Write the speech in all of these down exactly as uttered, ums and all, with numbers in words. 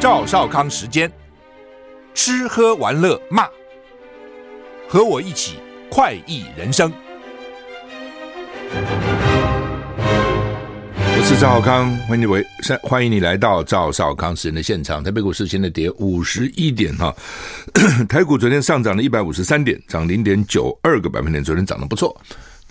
赵少康时间，吃喝玩乐骂，和我一起快意人生。我是赵少康，欢迎你，欢迎你来到赵少康时间的现场。台北股市现在跌五十一点哈，台股昨天上涨了一百五十三点，涨 零点九二 个百分点，昨天涨得不错，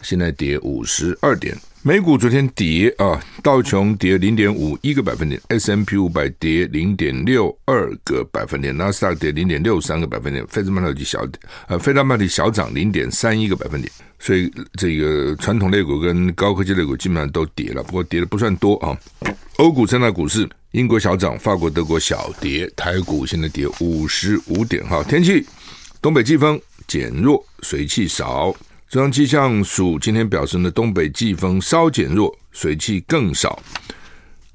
现在跌五十二点。美股昨天跌啊，道琼跌 零点五一 个百分点 ,S and P 五百 跌 零点六二 个百分点 ,NASDAQ 跌 零点六三 个百分点，费城半导体小呃费城半导体小涨 零点三一 个百分点。所以这个传统类股跟高科技类股基本上都跌了，不过跌的不算多啊。欧股三大股市，英国小涨，法国德国小跌，台股现在跌五十五点啊。天气，东北季风减弱，水汽少。中央气象署今天表示呢，东北季风稍减弱，水汽更少，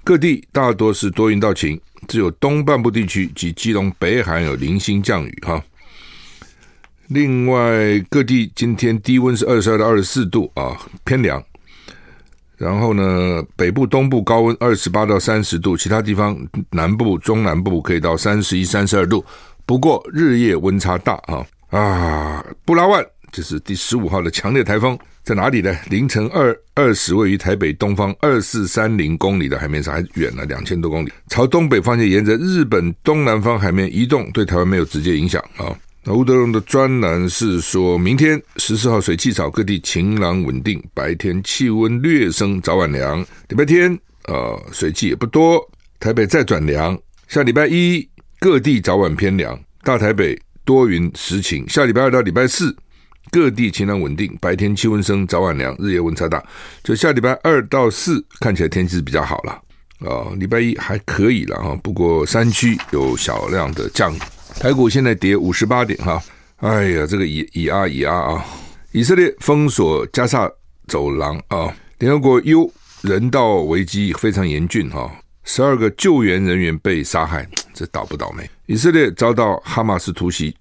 各地大多是多云到晴，只有东半部地区及基隆北海有零星降雨哈。另外各地今天低温是二十二到二十四度啊，偏凉，然后呢北部东部高温二十八到三十度，其他地方南部中南部可以到三十一、三十二度，不过日夜温差大啊。啊，布拉万这是第十五号的强烈台风在哪里呢？凌晨二点二十位于台北东方二四三零公里的海面上，还远了两千多公里，朝东北方向沿着日本东南方海面移动，对台湾没有直接影响啊。那吴德荣的专栏是说，明天十四号水气少，各地晴朗稳定，白天气温略升，早晚凉。礼拜天呃，水气也不多，台北再转凉。下礼拜一各地早晚偏凉，大台北多云时晴。下礼拜二到礼拜四各地晴朗稳定，白天气温升，早晚凉，日夜温差大。就下礼拜二到四看起来天气比较好了，哦，礼拜一还可以了哈，不过山区有小量的降雨。台股现在跌五十八点哈，哎呀，这个以以啊以啊啊！以色列封锁加萨走廊啊，联合国忧人道危机非常严峻哈，十二个救援人员被杀害，这倒不倒霉？以色列遭到哈马斯突袭。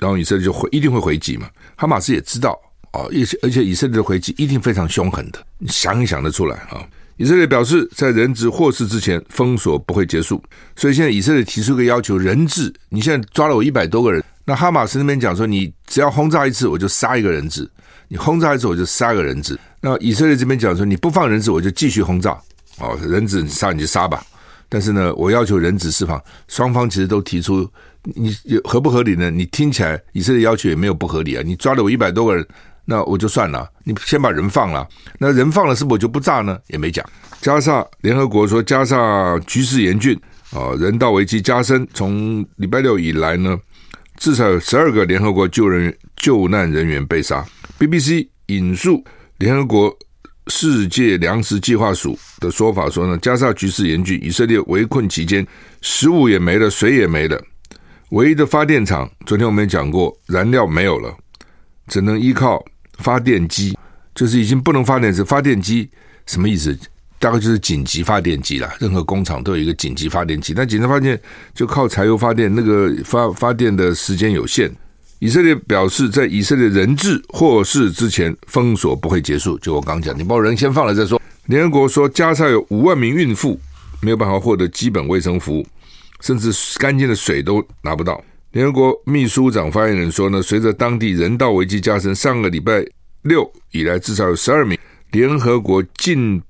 然后以色列就回一定会回击嘛，哈马斯也知道、哦、而且以色列的回击一定非常凶狠的，你想一想得出来、哦、以色列表示在人质获释之前封锁不会结束，所以现在以色列提出一个要求，人质你现在抓了我一百多个人，那哈马斯那边讲说你只要轰炸一次我就杀一个人质，你轰炸一次我就杀一个人质，那以色列这边讲说你不放人质我就继续轰炸、哦、人质你杀你就杀吧，但是呢我要求人质释放，双方其实都提出，你合不合理呢？你听起来以色列要求也没有不合理啊，你抓了我一百多个人那我就算了，你先把人放了，那人放了是不是我就不炸呢？也没讲。加沙联合国说加沙局势严峻、哦、人道危机加深，从礼拜六以来呢至少有十二个联合国 救, 人救难人员被杀。 B B C 引述联合国世界粮食计划署的说法说呢，加沙局势严峻，以色列围困期间食物也没了，水也没了，唯一的发电厂昨天我们也讲过燃料没有了，只能依靠发电机，就是已经不能发电，是发电机什么意思？大概就是紧急发电机啦，任何工厂都有一个紧急发电机，但紧急发电就靠柴油发电，那个 发, 发电的时间有限。以色列表示在以色列人质获释之前封锁不会结束，就我刚讲你把人先放了再说。联合国说加沙有五万名孕妇没有办法获得基本卫生服务，甚至干净的水都拿不到。联合国秘书长发言人说呢，随着当地人道危机加深，上个礼拜六以来至少有十二名联合国近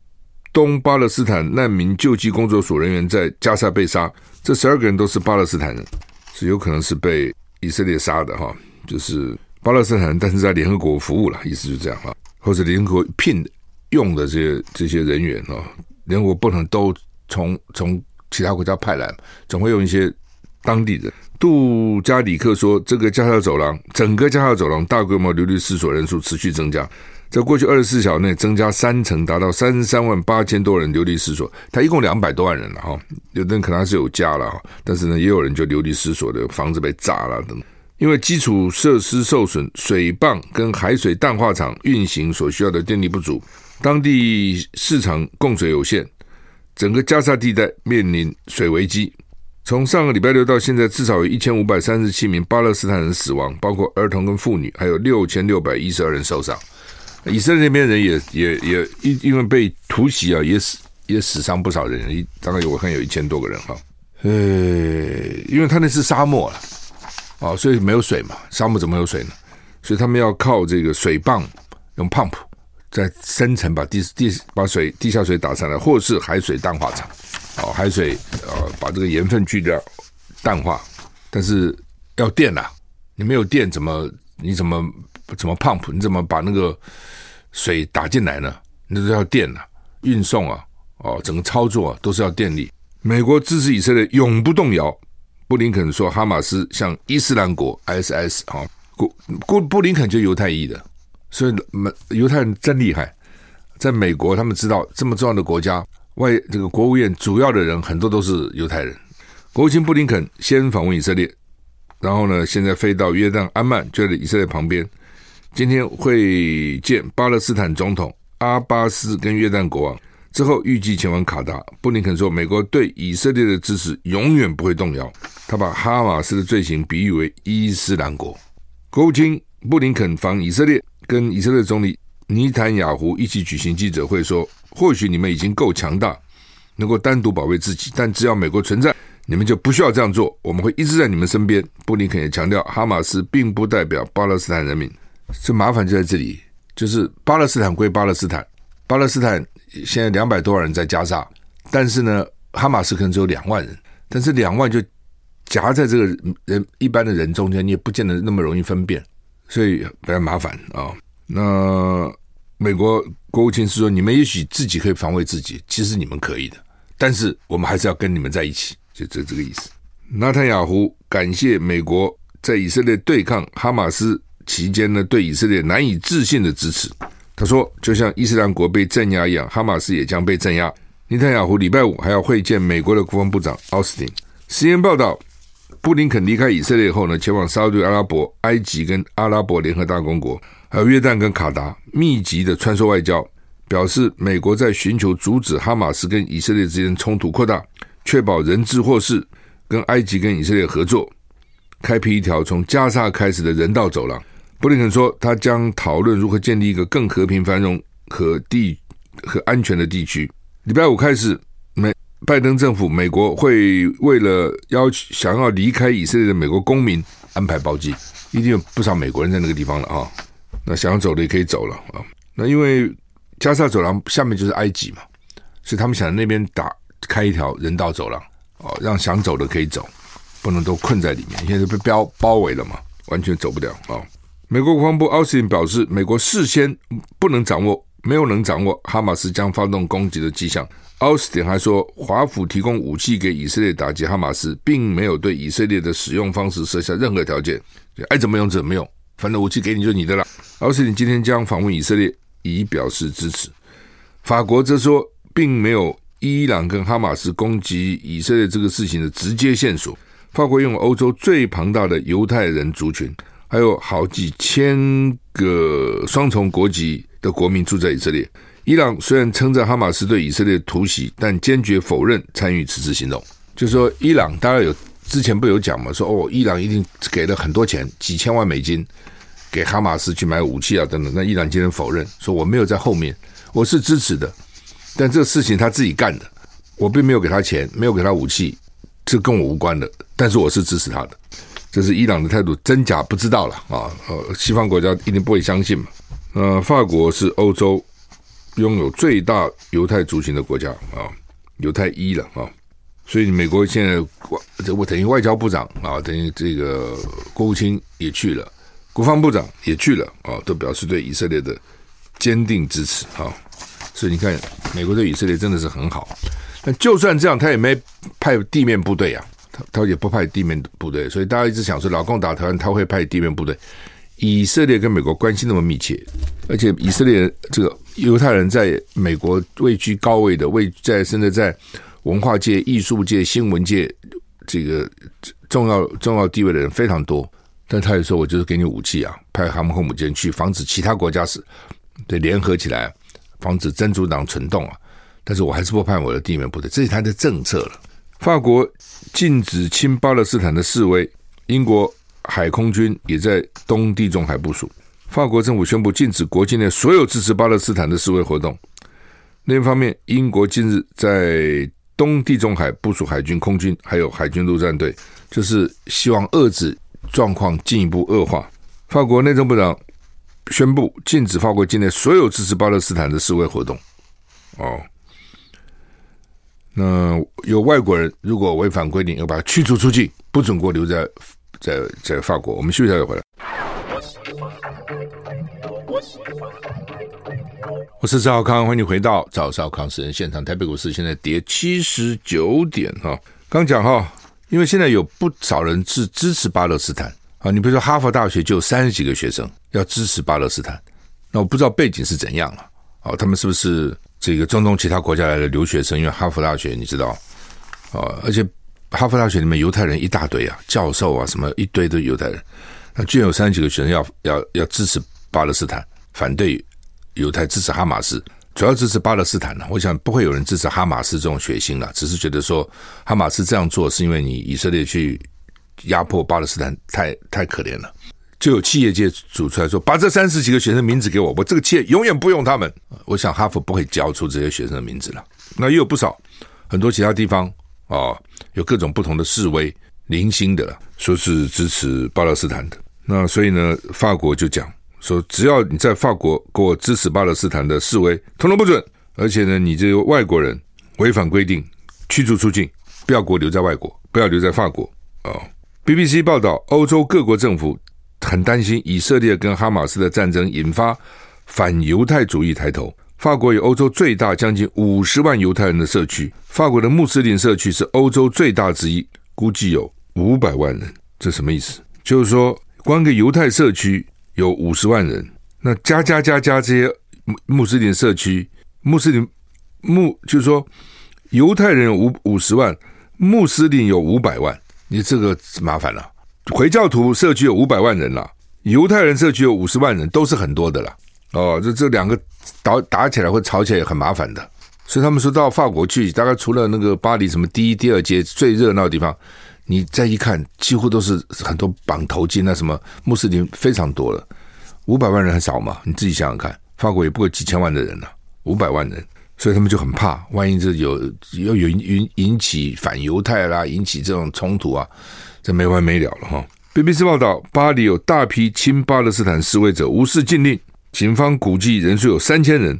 东巴勒斯坦难民救济工作署人员在加沙被杀，这十二个人都是巴勒斯坦人，是有可能是被以色列杀的哈，就是巴勒斯坦人但是在联合国服务了，意思就是这样哈，或者联合国聘用的这些这些人员哈，联合国不能都从从其他国家派来，总会用一些当地人。杜加里克说，这个加沙走廊，整个加沙走廊大规模流离失所人数持续增加，在过去二十四小时内增加三成，达到三十三万八千多人流离失所，他一共两百多万人了哈，有的人可能是有家了，但是呢也有人就流离失所的，房子被炸了等，因为基础设施受损，水泵跟海水淡化厂运行所需要的电力不足，当地市场供水有限，整个加沙地带面临水危机。从上个礼拜六到现在，至少有一千五百三十七名巴勒斯坦人死亡，包括儿童跟妇女，还有六千六百一十二人受伤。以色列那边人也也也因为被突袭啊，也死也死伤不少人，大概我看有一千多个人哈。呃，因为它那是沙漠了，啊，所以没有水嘛，沙漠怎么有水呢？所以他们要靠这个水泵，用 pump 在深层把地地把水地下水打上来，或是海水淡化厂，哦，海水啊、呃、把这个盐分去掉淡化，但是要电啊，你没有电怎么你怎么怎么 pump？ 你怎么把那个水打进来呢？那都要电啊，运送啊，哦，整个操作、啊、都是要电力。美国支持以色列永不动摇。布林肯说哈马斯像伊斯兰国 I S I S、哦、布林肯就是犹太裔的，所以犹太人真厉害。在美国他们知道这么重要的国家，外这个国务院主要的人很多都是犹太人。国务卿布林肯先访问以色列，然后呢现在飞到约旦安曼，就在以色列旁边，今天会见巴勒斯坦总统阿巴斯跟约旦国王，之后预计前往卡达。布林肯说美国对以色列的支持永远不会动摇，他把哈马斯的罪行比喻为伊斯兰国。国务卿布林肯访以色列，跟以色列总理尼坦雅胡一起举行记者会，说或许你们已经够强大，能够单独保卫自己，但只要美国存在，你们就不需要这样做，我们会一直在你们身边。布林肯也强调哈马斯并不代表巴勒斯坦人民。这麻烦就在这里，就是巴勒斯坦归巴勒斯坦，巴勒斯坦现在两百多万人在加沙，但是呢哈马斯可能只有两万人，但是两万就夹在这个人一般的人中间，你也不见得那么容易分辨，所以比较麻烦、哦、那美国国务卿是说你们也许自己可以防卫自己，其实你们可以的，但是我们还是要跟你们在一起，就这这个意思。纳坦雅胡感谢美国在以色列对抗哈马斯期间呢对以色列难以置信的支持，他说就像伊斯兰国被镇压一样，哈马斯也将被镇压。尼坦雅胡礼拜五还要会见美国的国防部长奥斯汀。C N N报道，布林肯离开以色列后呢，前往沙特阿拉伯、埃及跟阿拉伯联合大公国，还有约旦跟卡达，密集的穿梭外交，表示美国在寻求阻止哈马斯跟以色列之间冲突扩大，确保人质获释，跟埃及跟以色列合作，开辟一条从加沙开始的人道走廊。布林肯说他将讨论如何建立一个更和平繁荣和地和安全的地区。礼拜五开始，美拜登政府美国会为了要求想要离开以色列的美国公民安排包机，一定有不少美国人在那个地方了啊、哦。那想要走的也可以走了啊、哦。那因为加沙走廊下面就是埃及嘛，所以他们想在那边打开一条人道走廊、哦、让想走的可以走，不能都困在里面，现在被包包围了嘛，完全走不了啊。哦，美国国防部奥斯汀表示，美国事先不能掌握没有能掌握哈马斯将发动攻击的迹象。奥斯汀还说，华府提供武器给以色列打击哈马斯，并没有对以色列的使用方式设下任何条件，爱怎么用怎么用，反正武器给你就你的了。奥斯汀今天将访问以色列以表示支持。法国则说并没有伊朗跟哈马斯攻击以色列这个事情的直接线索。法国拥有欧洲最庞大的犹太人族群，还有好几千个双重国籍的国民住在以色列。伊朗虽然称赞哈马斯对以色列突袭，但坚决否认参与此次行动。就是说伊朗大家有之前不有讲嘛，说哦，伊朗一定给了很多钱，几千万美金给哈马斯去买武器啊等等，那伊朗今天否认说我没有在后面，我是支持的，但这个事情他自己干的，我并没有给他钱，没有给他武器，这跟我无关的，但是我是支持他的。这是伊朗的态度，真假不知道了啊！西方国家一定不会相信嘛。呃，法国是欧洲拥有最大犹太族群的国家啊，犹太裔了啊。所以美国现在我等于外交部长啊，等于这个国务卿也去了，国防部长也去了啊，都表示对以色列的坚定支持啊。所以你看，美国对以色列真的是很好，但就算这样，他也没派地面部队啊。他也不派地面部队，所以大家一直想说老共打台湾他会派地面部队。以色列跟美国关系那么密切，而且以色列这个犹太人在美国位居高位的位在，甚至在文化界、艺术界、新闻界这个重要重要地位的人非常多，但他也说我就是给你武器啊，派航空母舰去防止其他国家是对联合起来防止真主党蠢动啊，但是我还是不派我的地面部队，这是他的政策了。法国禁止亲巴勒斯坦的示威，英国海空军也在东地中海部署。法国政府宣布禁止国境内所有支持巴勒斯坦的示威活动。另一方面，英国近日在东地中海部署海军、空军还有海军陆战队，就是希望遏制状况进一步恶化。法国内政部长宣布禁止法国境内所有支持巴勒斯坦的示威活动。哦，那有外国人如果违反规定，要把他驱逐出去，不准给我留在在在法国。我们休息一下再回来。我是赵少康，欢迎回到赵少康私人现场。台北股市现在跌七十九点哈，刚讲哈，因为现在有不少人是支持巴勒斯坦啊，你比如说哈佛大学就有三十几个学生要支持巴勒斯坦，那我不知道背景是怎样了、啊啊、他们是不是这个中东其他国家来的留学生？因为哈佛大学你知道啊，而且哈佛大学里面犹太人一大堆啊，教授啊什么一堆的犹太人，那居然有三十几个学生要要要支持巴勒斯坦，反对犹太，支持哈马斯，主要支持巴勒斯坦、啊、我想不会有人支持哈马斯这种血腥了，只是觉得说哈马斯这样做是因为你以色列去压迫巴勒斯坦太太可怜了，就有企业界组出来说，把这三十几个学生名字给我，我这个企业永远不用他们。我想哈佛不会交出这些学生的名字了。那也有不少很多其他地方、哦、有各种不同的示威，零星的说是支持巴勒斯坦的。那所以呢，法国就讲说，只要你在法国给我支持巴勒斯坦的示威，统统不准，而且呢，你这个外国人违反规定驱逐出境，不要给我留在外国，不要留在法国、哦、B B C 报道，欧洲各国政府很担心以色列跟哈马斯的战争引发反犹太主义抬头。法国有欧洲最大将近五十万犹太人的社区，法国的穆斯林社区是欧洲最大之一，估计有五百万人。这什么意思？就是说光个犹太社区有五十万人，那加加加加这些穆斯林社区，穆斯林穆就是说犹太人有五十万，穆斯林有五百万，你这个麻烦了、啊。回教徒社区有五百万人啦，犹太人社区有五十万人，都是很多的啦。哦，这这两个打打起来会吵起来也很麻烦的。所以他们说到法国去，大概除了那个巴黎什么第一、第二街最热闹的地方，你再一看，几乎都是很多绑头巾啊，什么穆斯林非常多了。五百万人很少嘛，你自己想想看，法国也不过几千万的人啦、啊、五百万人。所以他们就很怕，万一这有又有引起反犹太啦，引起这种冲突啊，这没完没了了哈。B B C 报道，巴黎有大批亲巴勒斯坦示威者无视禁令，警方估计人数有三千人，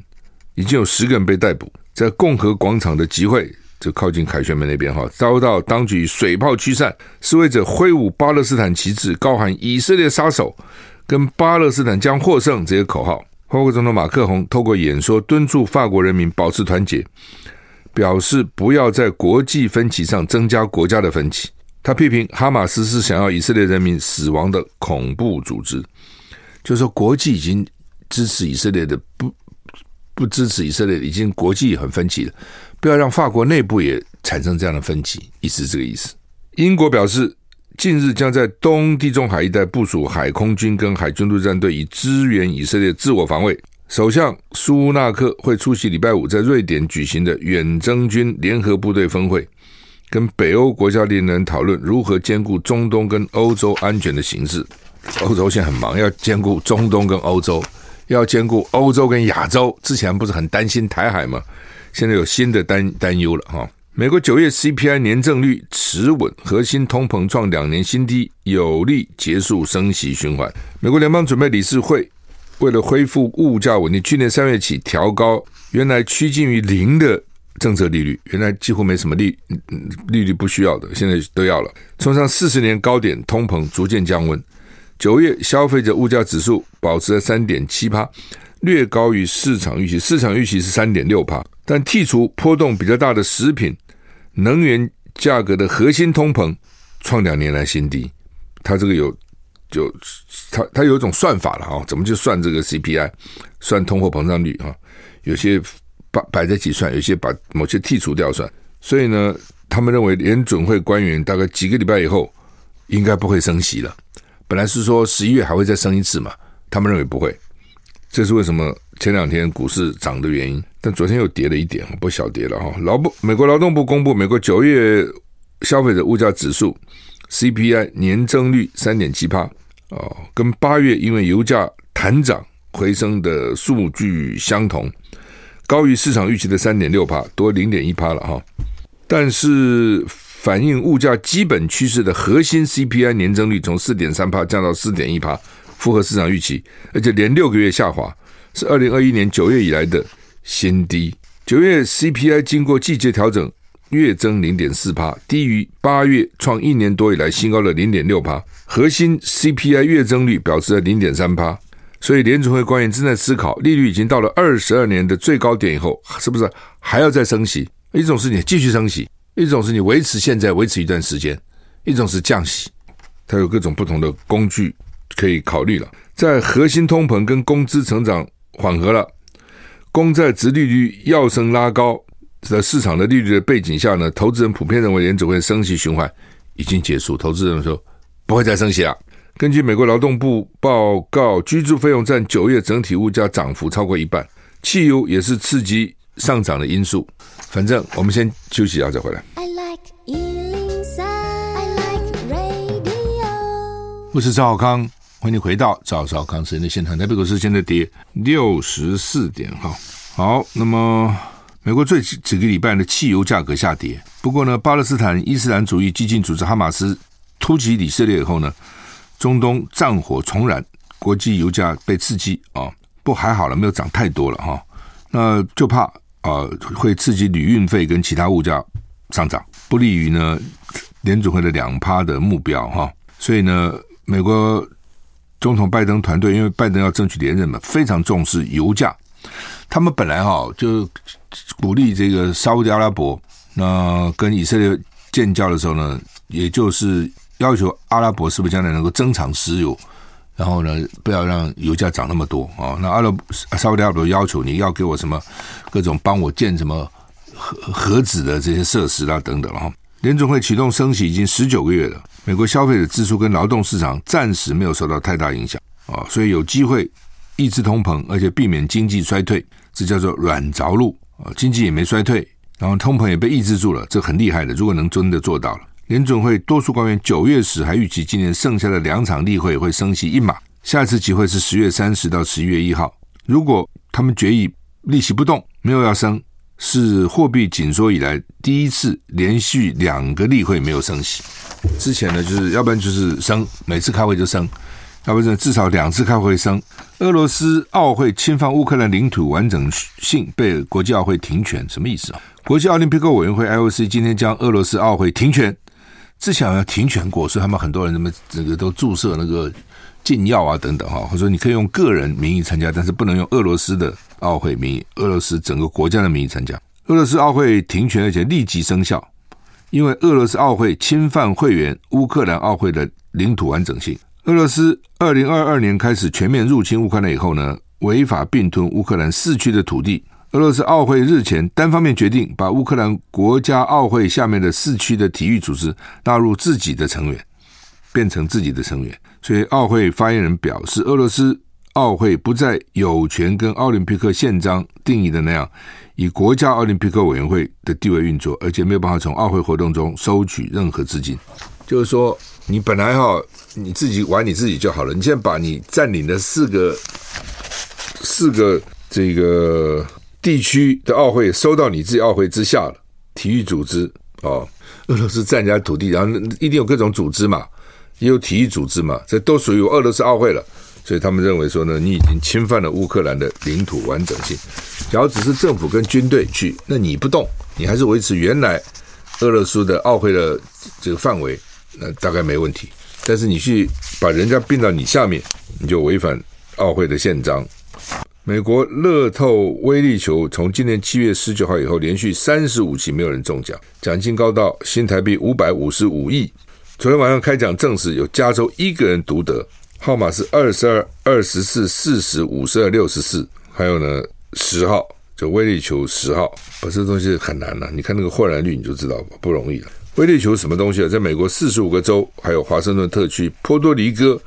已经有十个人被逮捕。在共和广场的集会，就靠近凯旋门那边哈，遭到当局水炮驱散，示威者挥舞巴勒斯坦旗帜，高喊以色列杀手跟巴勒斯坦将获胜这些口号。法国总统马克宏透过演说敦促法国人民保持团结，表示不要在国际分歧上增加国家的分歧。他批评哈马斯是想要以色列人民死亡的恐怖组织，就是说国际已经支持以色列的，不不支持以色列，已经国际很分歧了，不要让法国内部也产生这样的分歧，意思这个意思。英国表示，近日将在东地中海一带部署海空军跟海军陆战队，以支援以色列自我防卫。首相苏纳克会出席礼拜五在瑞典举行的远征军联合部队峰会，跟北欧国家领导人讨论如何兼顾中东跟欧洲安全的形势。欧洲现在很忙，要兼顾中东跟欧洲，要兼顾欧洲跟亚洲，之前不是很担心台海吗？现在有新的担担忧了哈。美国九月 C P I 年增率持稳，核心通膨创两年新低，有力结束升息循环。美国联邦准备理事会为了恢复物价稳定，去年三月起调高原来趋近于零的政策利率，原来几乎没什么 利, 利率不需要的，现在都要了，冲上四十年高点，通膨逐渐降温。九月消费者物价指数保持在 三点七趴， 略高于市场预期，市场预期是 三点六趴， 但剔除波动比较大的食品能源价格的核心通膨创两年来新低。它这个有就它它有一种算法了啊，怎么去算这个 C P I， 算通货膨胀率啊，有些把摆在一起算，有些把某些剔除掉算。所以呢，他们认为联准会官员大概几个礼拜以后应该不会升息了。本来是说十一月还会再升一次嘛，他们认为不会。这是为什么前两天股市涨的原因，但昨天又跌了一点，不小跌了哈。劳部美国劳动部公布，美国九月消费者物价指数 C P I 年增率 三点七趴、哦、跟八月因为油价弹涨回升的数据相同，高于市场预期的 三点六趴，多 零点一趴 了哈。但是反映物价基本趋势的核心 C P I 年增率从 百分之四点三 降到 百分之四点一， 符合市场预期，而且连六个月下滑，是二零二一年九月以来的新低。九月 C P I 经过季节调整月增 百分之零点四， 低于八月创一年多以来新高的 百分之零点六， 核心 C P I 月增率表示了 百分之零点三， 所以联储会官员正在思考利率已经到了二十二年的最高点以后，是不是还要再升息？一种是你继续升息，一种是你维持现在维持一段时间，一种是降息，它有各种不同的工具可以考虑了。在核心通膨跟工资成长缓和了，公债殖利率要升拉高在市场的利率的背景下呢，投资人普遍认为联储会升息循环已经结束，投资人说不会再升息了。根据美国劳动部报告，居住费用占九月整体物价涨幅超过一半，汽油也是刺激上涨的因素。反正我们先休息一下再回来。 I like E zero三, I like radio。 我是赵少康，欢迎回到赵少康时间的现场。台北股市现在跌六十四点。好，那么美国最几个礼拜的汽油价格下跌，不过呢，巴勒斯坦伊斯兰主义激进组织哈马斯突袭以色列以后呢，中东战火重燃，国际油价被刺激啊、哦，不还好了，没有涨太多了哈、哦。那就怕啊、呃、会刺激旅运费跟其他物价上涨，不利于呢联准会的 百分之二 的目标哈、哦。所以呢，美国总统拜登团队因为拜登要争取连任嘛，非常重视油价。他们本来哈就鼓励这个沙烏地阿拉伯，那跟以色列建交的时候呢，也就是要求阿拉伯是不是将来能够增产石油，然后呢不要让油价涨那么多啊。那阿拉伯沙烏地阿拉伯要求你要给我什么各种帮我建什么核子的这些设施啊等等哈。联准会启动升息已经十九个月了，美国消费者支出跟劳动市场暂时没有受到太大影响啊，所以有机会抑制通膨，而且避免经济衰退，这叫做软着陆。经济也没衰退，然后通膨也被抑制住了，这很厉害的，如果能真的做到了。联准会多数官员九月时还预期今年剩下的两场例会会升息一码，下次集会是十月三十到十一月一号。如果他们决议利息不动，没有要升，是货币紧缩以来第一次连续两个例会没有升息。之前呢，就是要不然就是升，每次开会就升，要不然至少两次开会升。俄罗斯奥会侵犯乌克兰领土完整性被国际奥会停权，什么意思啊？国际奥林匹克委员会 I O C 今天将俄罗斯奥会停权，之前要停权过，所以他们很多人什么这个都注射那个禁药啊等等哈，或者说你可以用个人名义参加，但是不能用俄罗斯的奥会名义，俄罗斯整个国家的名义参加。俄罗斯奥会停权而且立即生效，因为俄罗斯奥会侵犯会员乌克兰奥会的领土完整性。俄罗斯二零二二年开始全面入侵乌克兰以后呢，违法并吞乌克兰市区的土地。俄罗斯奥会日前单方面决定把乌克兰国家奥会下面的市区的体育组织纳入自己的成员，变成自己的成员。所以奥会发言人表示，俄罗斯奥会不再有权跟奥林匹克宪章定义的那样以国家奥林匹克委员会的地位运作，而且没有办法从奥会活动中收取任何资金。就是说你本来哈你自己玩你自己就好了，你现在把你占领的四个四个这个地区的奥会收到你自己奥会之下了，体育组织哦，俄罗斯占人家土地，然后一定有各种组织嘛，也有体育组织嘛，这都属于俄罗斯奥会了，所以他们认为说呢，你已经侵犯了乌克兰的领土完整性。只要只是政府跟军队去，那你不动，你还是维持原来俄罗斯的奥会的这个范围，那大概没问题。但是你去把人家并到你下面，你就违反奥会的宪章。美国乐透威力球从今年七月十九号以后连续三十五期没有人中奖，奖金高到新台币五百五十五亿。昨天晚上开奖证实有加州一个人独得，号码是二十二、二十四、四十、五十二、六十四，还有呢十号，就威力球十号。把这东西很难啊，你看那个换篮率你就知道不容易了。威力球什么东西啊？在美国四十五个州，还有华盛顿特区、波多黎各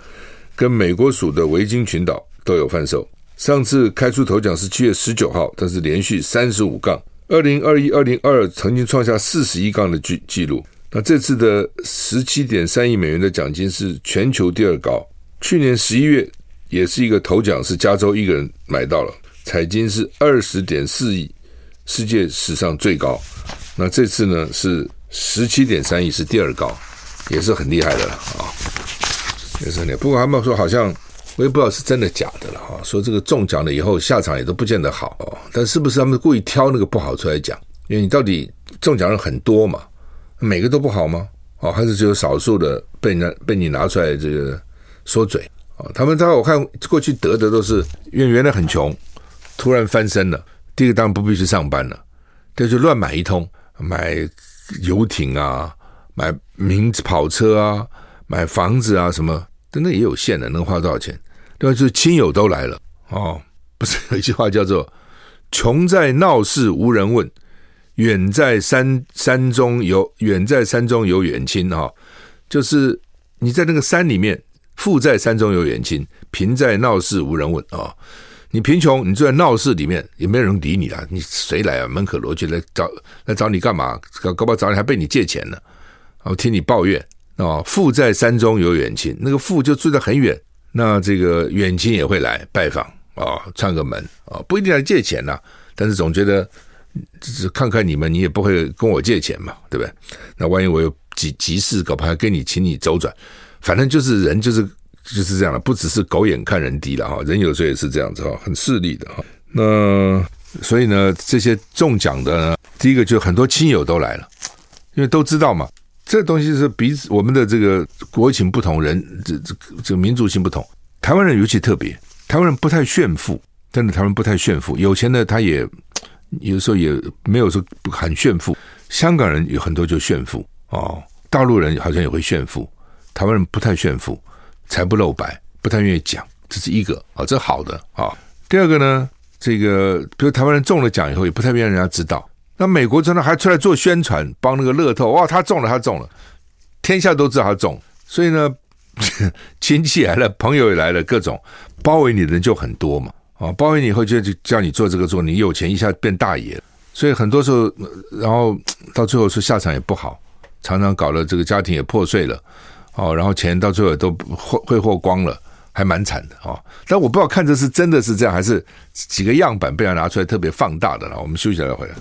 跟美国属的维京群岛都有贩售。上次开出头奖是七月十九号，但是连续三十五杠，二零二一、二零二二曾经创下四十一杠的记录。那这次的 十七点三亿美元的奖金是全球第二高。去年十一月也是一个头奖，是加州一个人买到了，彩金是 二十点四亿，世界史上最高。那这次呢是 十七点三 亿，是第二高，也是很厉害的了啊，也是很厉害。不过他们说好像我也不知道是真的假的了啊，说这个中奖了以后下场也都不见得好，哦，但是不是他们故意挑那个不好出来讲？因为你到底中奖人很多嘛，每个都不好吗？哦，还是只有少数的被你被你拿出来这个说嘴？哦，他们当然我看过去得的都是因为原来很穷，突然翻身了，第一个当然不必去上班了，这就乱买一通，买游艇啊，买名跑车啊，买房子啊什么，但那也有限的，能花多少钱？另外就是亲友都来了哦，不是有一句话叫做“穷在闹市无人问，远在山山中有远在山中有远亲”哦，就是你在那个山里面，富在山中有远亲，贫在闹市无人问啊。哦，你贫穷，你住在闹市里面，也没有人理你了，你谁来啊？门可罗雀来找来找你干嘛？搞搞不好找你还被你借钱呢，我听你抱怨哦。富在山中有远亲，那个富就住得很远，那这个远亲也会来拜访啊，哦，串个门啊，哦，不一定来借钱呐，啊，但是总觉得看看你们，你也不会跟我借钱嘛，对不对？那万一我有急急事，搞不好还跟你请你周转，反正就是人就是。就是这样了，不只是狗眼看人低了哈，人有时候也是这样子哈，很势利的哈。那所以呢，这些中奖的呢，第一个就很多亲友都来了，因为都知道嘛，这东西是彼此我们的这个国情不同，人这这这民族性不同。台湾人尤其特别，台湾人不太炫富，真的台湾人不太炫富，有钱的他也有时候也没有说很炫富。香港人有很多就炫富哦，大陆人好像也会炫富，台湾人不太炫富。才不露白，不太愿意讲，这是一个啊，哦，这好的啊，哦。第二个呢，这个比如台湾人中了奖以后，也不太愿意让人家知道。那美国真的还出来做宣传，帮那个乐透，哇，他中了，他中了，天下都知道他中。所以呢，亲戚来了，朋友也来了，各种包围你的人就很多嘛，啊，包围你以后就叫你做这个做，你有钱一下变大爷了。所以很多时候，然后到最后说下场也不好，常常搞了这个家庭也破碎了。哦，然后钱到最后都挥霍光了，还蛮惨的哦。但我不知道看这是真的是这样，还是几个样板被他拿出来特别放大的了。我们休息一下回来。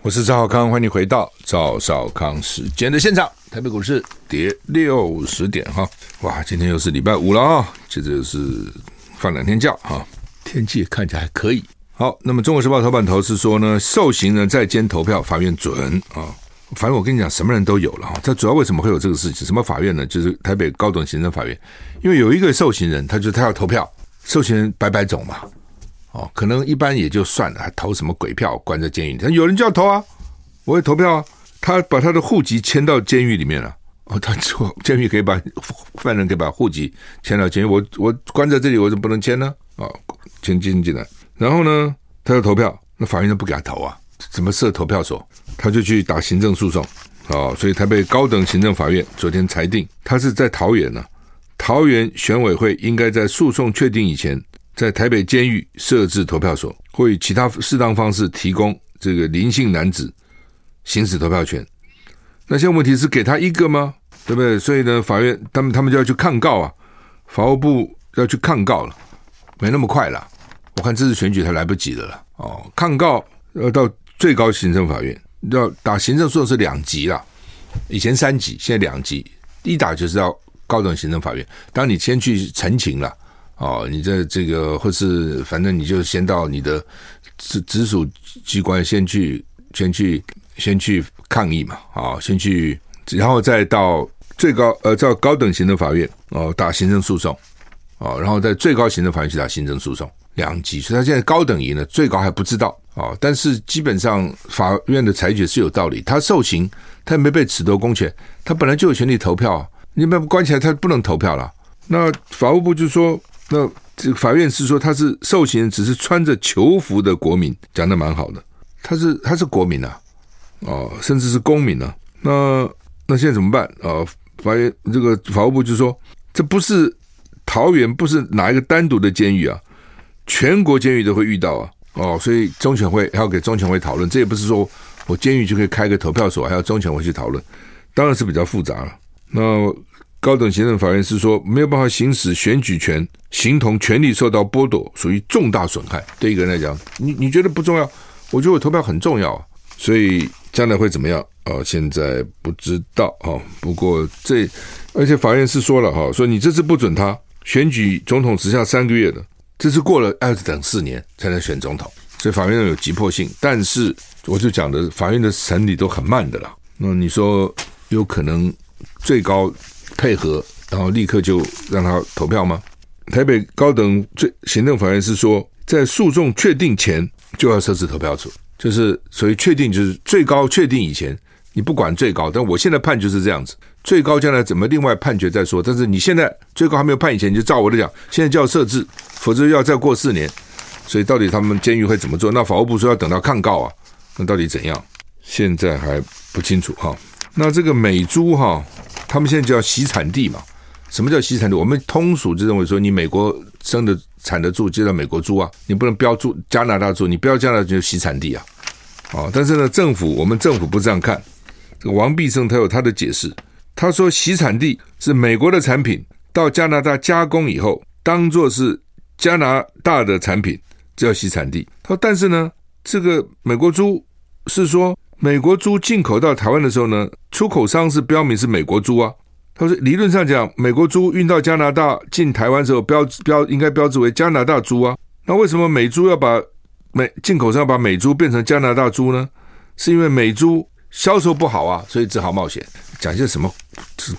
我是赵少康，欢迎回到赵少康时间的现场。台北股市跌六十点哈，哇，今天又是礼拜五了啊，哦，接着又是放两天假哈，哦，天气看起来还可以。好，那么《中国时报》头版头是说呢，受刑人在监投票，法院准啊，哦。反正我跟你讲，什么人都有了哈。这主要为什么会有这个事情？什么法院呢？就是台北高等行政法院，因为有一个受刑人，他就他要投票，受刑人百百种嘛，哦，可能一般也就算了，还投什么鬼票，关在监狱里。他有人就要投啊，我也投票啊。他把他的户籍迁到监狱里面了，哦，他就监狱可以把犯人可以把户籍迁到监狱，我我关在这里，我怎么不能迁呢？啊，哦，迁进进来。然后呢，他要投票，那法院都不给他投啊，怎么设投票所？他就去打行政诉讼，哦，所以台北高等行政法院昨天裁定，他是在桃园啊，桃园选委会应该在诉讼确定以前，在台北监狱设置投票所，或以其他适当方式提供这个林姓男子行使投票权。那现在问题是给他一个吗？对不对？所以呢，法院他们他们就要去抗告啊，法务部要去抗告了，没那么快了。我看这次选举还来不及了啦，哦，抗告要到最高行政法院，要打行政诉讼是两级啦，以前三级，现在两级，一打就是到高等行政法院。当你先去陈情啦，哦，你在这个或是反正你就先到你的直属机关先去先去先去抗议嘛，哦，先去，然后再到最高呃到高等行政法院哦打行政诉讼，哦，然后在最高行政法院去打行政诉讼。两级，所以他现在高等赢了，最高还不知道啊，哦。但是基本上法院的裁决是有道理，他受刑，他没被褫夺公权，他本来就有权利投票，啊，你把他关起来，他不能投票了。那法务部就说，那法院是说他是受刑人，只是穿着囚服的国民，讲得蛮好的，他是他是国民啊，哦，甚至是公民啊。那那现在怎么办啊，哦？法院这个法务部就说，这不是桃园，不是哪一个单独的监狱啊。全国监狱都会遇到啊，哦，所以中选会还要给中选会讨论，这也不是说我监狱就可以开个投票所，还要中选会去讨论，当然是比较复杂了。那高等行政法院是说没有办法行使选举权，形同权利受到剥夺，属于重大损害。对一个人来讲，你你觉得不重要，我觉得我投票很重要、啊、所以将来会怎么样、哦、现在不知道、哦、不过这而且法院是说了、哦、说你这次不准他选举总统，只下三个月的，这次过了要等四年才能选总统，所以法院有急迫性。但是我就讲的法院的审理都很慢的了。那你说有可能最高配合然后立刻就让他投票吗？台北高等行政法院是说在诉讼确定前就要设置投票处，就是所谓确定就是最高确定以前，你不管最高，但我现在判就是这样子，最高将来怎么另外判决再说，但是你现在最高还没有判以前，你就照我的讲现在就要设置，否则要再过四年。所以到底他们监狱会怎么做？那法务部说要等到抗告啊，那到底怎样现在还不清楚哈。那这个美猪哈，他们现在叫洗产地嘛？什么叫洗产地？我们通俗就认为说，你美国生的产的猪就叫美国猪啊，你不能标注加拿大猪，你标加拿大就洗产地啊。哦，但是呢，政府我们政府不这样看。这个王必胜他有他的解释，他说洗产地是美国的产品到加拿大加工以后，当作是加拿大的产品，这叫洗产地。他说，但是呢，这个美国猪是说。美国猪进口到台湾的时候呢，出口商是标明是美国猪啊。他说理论上讲，美国猪运到加拿大进台湾的时候标标应该标志为加拿大猪啊。那为什么美猪要把美进口商把美猪变成加拿大猪呢？是因为美猪销售不好啊，所以只好冒险。讲些什么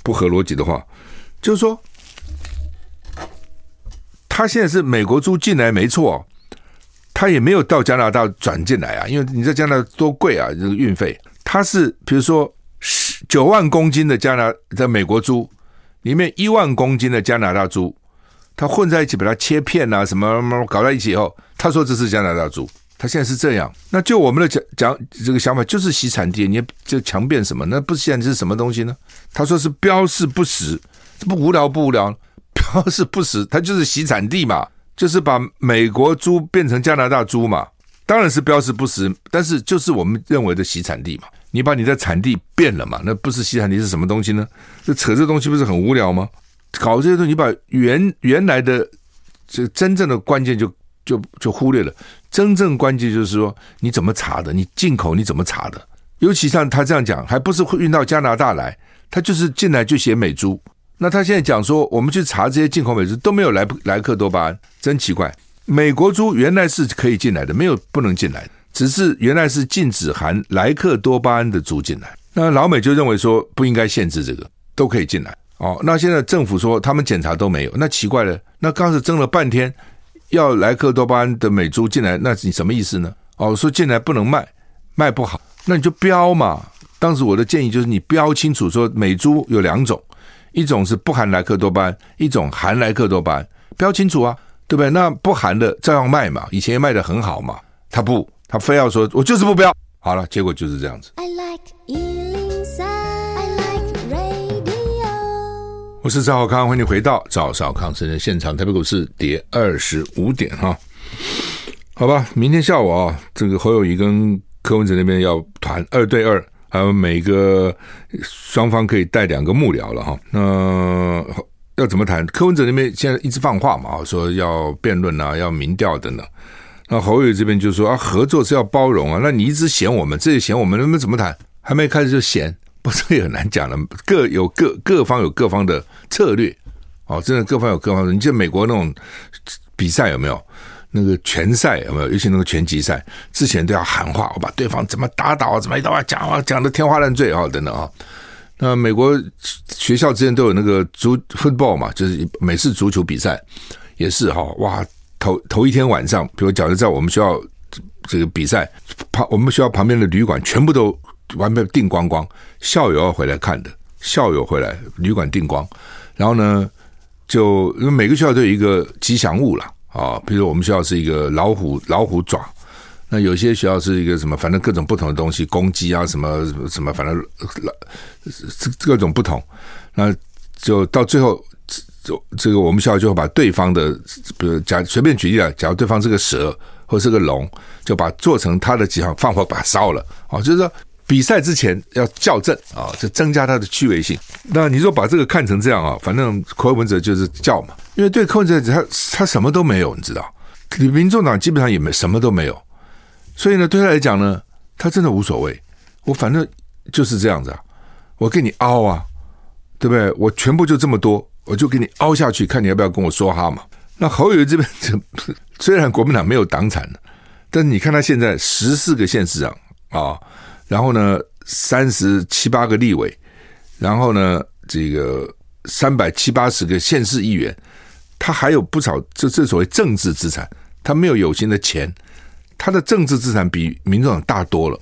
不合逻辑的话，就是说他现在是美国猪进来没错、哦，他也没有到加拿大转进来啊，因为你在加拿大多贵啊，这个运费。他是比如说九万公斤的加拿的美国猪，里面一万公斤的加拿大猪，他混在一起把它切片啊，什么搞在一起以后，他说这是加拿大猪。他现在是这样，那就我们的讲讲这个想法就是洗产地，你就强辩什么？那不是现在是什么东西呢？他说是标示不实，这不无聊不无聊？标示不实，他就是洗产地嘛。就是把美国猪变成加拿大猪嘛，当然是标示不实，但是就是我们认为的洗产地嘛，你把你的产地变了嘛，那不是洗产地是什么东西呢？这扯这东西不是很无聊吗？搞这些东西，你把原原来的这真正的关键就就就忽略了，真正关键就是说你怎么查的，你进口你怎么查的？尤其像他这样讲，还不是运到加拿大来，他就是进来就写美猪。那他现在讲说我们去查这些进口美猪都没有莱莱克多巴胺，真奇怪。美国猪原来是可以进来的，没有不能进来，只是原来是禁止含莱克多巴胺的猪进来。那老美就认为说不应该限制这个，都可以进来、哦、那现在政府说他们检查都没有，那奇怪了，那刚才争了半天要莱克多巴胺的美猪进来，那你什么意思呢？哦，说进来不能卖，卖不好那你就标嘛。当时我的建议就是你标清楚说美猪有两种，一种是不含莱克多巴胺，一种含莱克多巴胺，标清楚啊，对不对？那不含的照样卖嘛，以前也卖得很好嘛。他不，他非要说我就是不标，好了，结果就是这样子。I like one oh three, I like radio。 我是赵少康，欢迎回到赵少康私人现场。台北股市跌二十五点哈，好吧，明天下午啊，这个侯友宜跟柯文哲那边要团二对二。还有每个双方可以带两个幕僚了哈，那要怎么谈？柯文哲那边现在一直放话嘛，说要辩论啊，要民调等等。那侯友宜这边就说啊，合作是要包容啊，那你一直嫌我们，这也嫌我们，那么怎么谈？还没开始就嫌，不这也很难讲了。各有各各方有各方的策略，哦，真的各方有各方的。你像美国那种比赛有没有？那个拳赛有没有？尤其那个拳击赛，之前都要喊话，我把对方怎么打倒，怎么一刀啊，讲啊，讲的天花乱坠啊，等等啊。那美国学校之前都有那个足 football 嘛，就是美式足球比赛，也是哈、哦、哇，头头一天晚上，比如假如在我们学校这个比赛，旁我们学校旁边的旅馆全部都完全订光光，校友要回来看的，校友回来旅馆订光，然后呢，就因为每个学校都有一个吉祥物啦。啊、哦，比如我们学校是一个老虎老虎爪，那有些学校是一个什么，反正各种不同的东西，公鸡啊，什么什么，反正各种不同。那就到最后，这个我们学校就会把对方的，比如假随便举例了，假如对方是个蛇或是个龙，就把做成他的吉祥放火把它烧了。哦，就是说比赛之前要校正啊，就增加它的趣味性。那你说把这个看成这样啊，反正柯文哲就是叫嘛，因为对柯文哲他他什么都没有，你知道，民众党基本上也没什么都没有，所以呢，对他来讲呢，他真的无所谓，我反正就是这样子啊，我给你凹啊，对不对？我全部就这么多，我就给你凹下去，看你要不要跟我说哈嘛。那侯友宜这边虽然国民党没有党产，但是你看他现在十四个县市长啊，然后呢三十七八个立委，然后呢这个三百七八十个县市议员，他还有不少这这所谓政治资产，他没有有形的钱，他的政治资产比民众党大多了，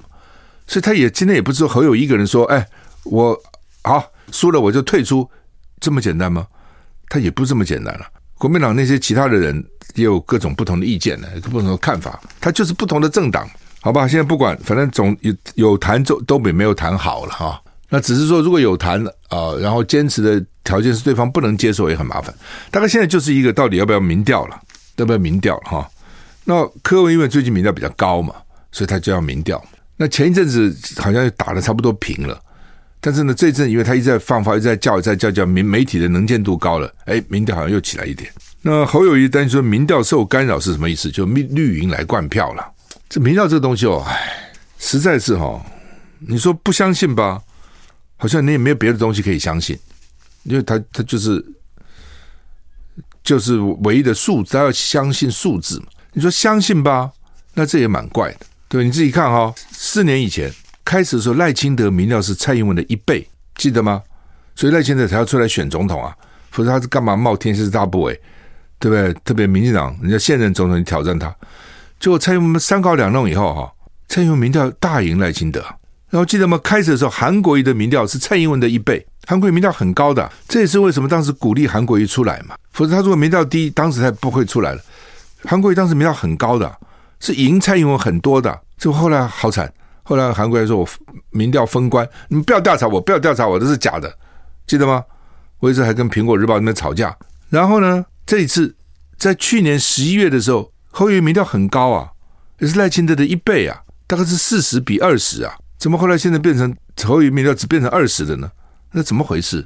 所以他也今天也不是侯友宜一个人说，哎，我好输了我就退出，这么简单吗？他也不这么简单了。国民党那些其他的人也有各种不同的意见，不同的看法，他就是不同的政党。好吧，现在不管，反正总 有, 有谈都比没有谈好了哈。那只是说如果有谈啊、呃，然后坚持的条件是对方不能接受也很麻烦。大概现在就是一个到底要不要民调了，要不要民调哈。那柯文因为最近民调比较高嘛，所以他就要民调。那前一阵子好像打得差不多平了，但是呢这一阵因为他一直在放话，一直在叫一直在叫叫媒体的能见度高了，哎，民调好像又起来一点。那侯友宜担心说民调受干扰是什么意思，就绿营来灌票了。这民调这个东西哦，哎，实在是哦，你说不相信吧，好像你也没有别的东西可以相信，因为他他就是就是唯一的数字，他要相信数字嘛。你说相信吧，那这也蛮怪的，对，你自己看哦，四年以前开始的时候，赖清德民调是蔡英文的一倍，记得吗？所以赖清德才要出来选总统啊，否则他是干嘛冒天下之大不韪，对不对？特别民进党，人家现任总统你挑战他。结果蔡英文三高两弄以后哈，蔡英文民调大赢赖清德，然后记得吗？开始的时候韩国瑜的民调是蔡英文的一倍，韩国瑜民调很高的，这也是为什么当时鼓励韩国瑜出来嘛，否则他如果民调低，当时他不会出来了。韩国瑜当时民调很高的，是赢蔡英文很多的，就后来好惨，后来韩国瑜说我民调封关，你们不要调查我，不要调查我，这是假的，记得吗？我一直还跟苹果日报那边吵架。然后呢，这一次在去年十一月的时候，侯友宜民调很高啊，也是赖清德的一倍啊，大概是四十比二十啊，怎么后来现在变成侯友宜民调只变成二十的呢？那怎么回事？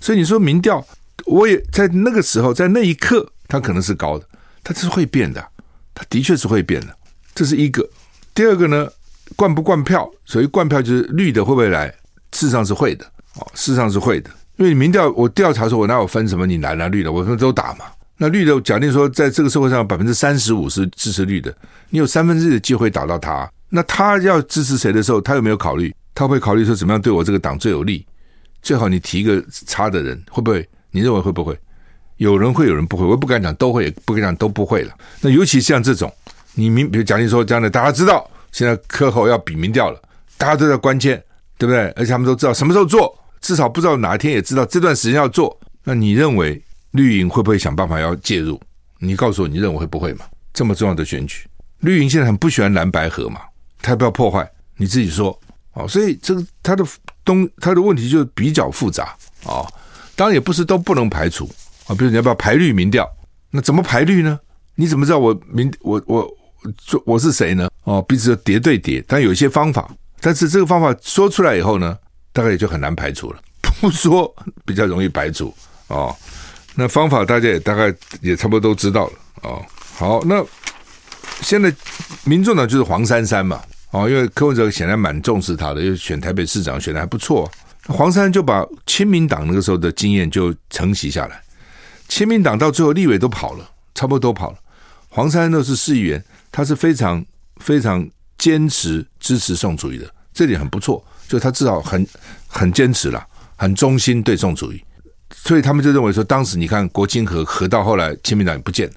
所以你说民调，我也在那个时候，在那一刻它可能是高的，它是会变的，它的确是会变的，这是一个。第二个呢，灌不灌票，所谓灌票就是绿的会不会来，事实上是会的、哦、事实上是会的，因为你民调我调查说我哪有分什么你蓝啊绿的，我分都打嘛。那绿的假定说在这个社会上 百分之三十五 是支持绿的，你有三分之一的机会打到他，那他要支持谁的时候他有没有考虑，他会考虑说怎么样对我这个党最有利，最好你提一个差的人，会不会？你认为会不会？有人会有人不会，我不敢讲都会，也不敢讲都不会了。那尤其像这种你明比如假定说这样的，大家知道现在柯侯要比民调了，大家都在关键，对不对？而且他们都知道什么时候做，至少不知道哪天也知道这段时间要做，那你认为绿营会不会想办法要介入？你告诉我，你认为会不会嘛？这么重要的选举，绿营现在很不喜欢蓝白合嘛，他不要破坏，你自己说哦。所以这个他的东他的问题就比较复杂哦。当然也不是都不能排除啊、哦，比如你要不要排绿民调？那怎么排绿呢？你怎么知道我民我我我我是谁呢？哦，彼此叠对叠，但有一些方法，但是这个方法说出来以后呢，大概也就很难排除了。不说比较容易排除哦。那方法大家也大概也差不多都知道了哦。好，那现在民众党就是黄珊珊嘛，哦，因为柯文哲显然蛮重视他的，又选台北市长选的还不错，黄珊珊就把亲民党那个时候的经验就承袭下来。亲民党到最后立委都跑了，差不多都跑了，黄珊珊都是市议员，他是非常非常坚持支持宋楚瑜的，这点很不错，就他至少很很坚持啦，很忠心对宋楚瑜。所以他们就认为说，当时你看国亲合合到后来，亲民党也不见了。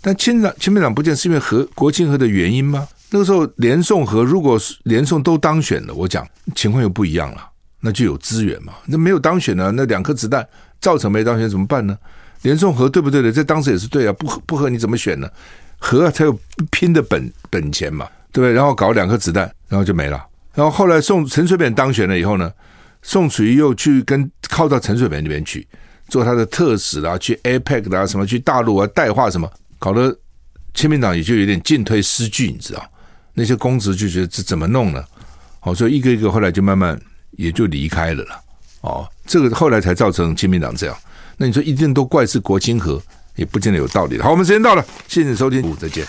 但亲民党不见是因为合国亲合的原因吗？那个时候连宋合，如果连宋都当选了，我讲情况又不一样了，那就有资源嘛。那没有当选呢、啊，那两颗子弹造成没当选怎么办呢？连宋合对不对的？这当时也是对啊，不合不合你怎么选呢？合才有拼的本本钱嘛，对不对？然后搞两颗子弹，然后就没了。然后后来宋陈水扁当选了以后呢？宋楚瑜又去跟靠到陈水扁那边去做他的特使啦、啊，去 A P E C 啦、啊，什么去大陆啊带话什么，搞得亲民党也就有点进退失据，你知道？那些公职就觉得这怎么弄呢？哦，所以一个一个后来就慢慢也就离开了啦。哦，这个后来才造成亲民党这样。那你说一定都怪是国亲和，也不见得有道理了。好，我们时间到了，谢谢你收听，再见。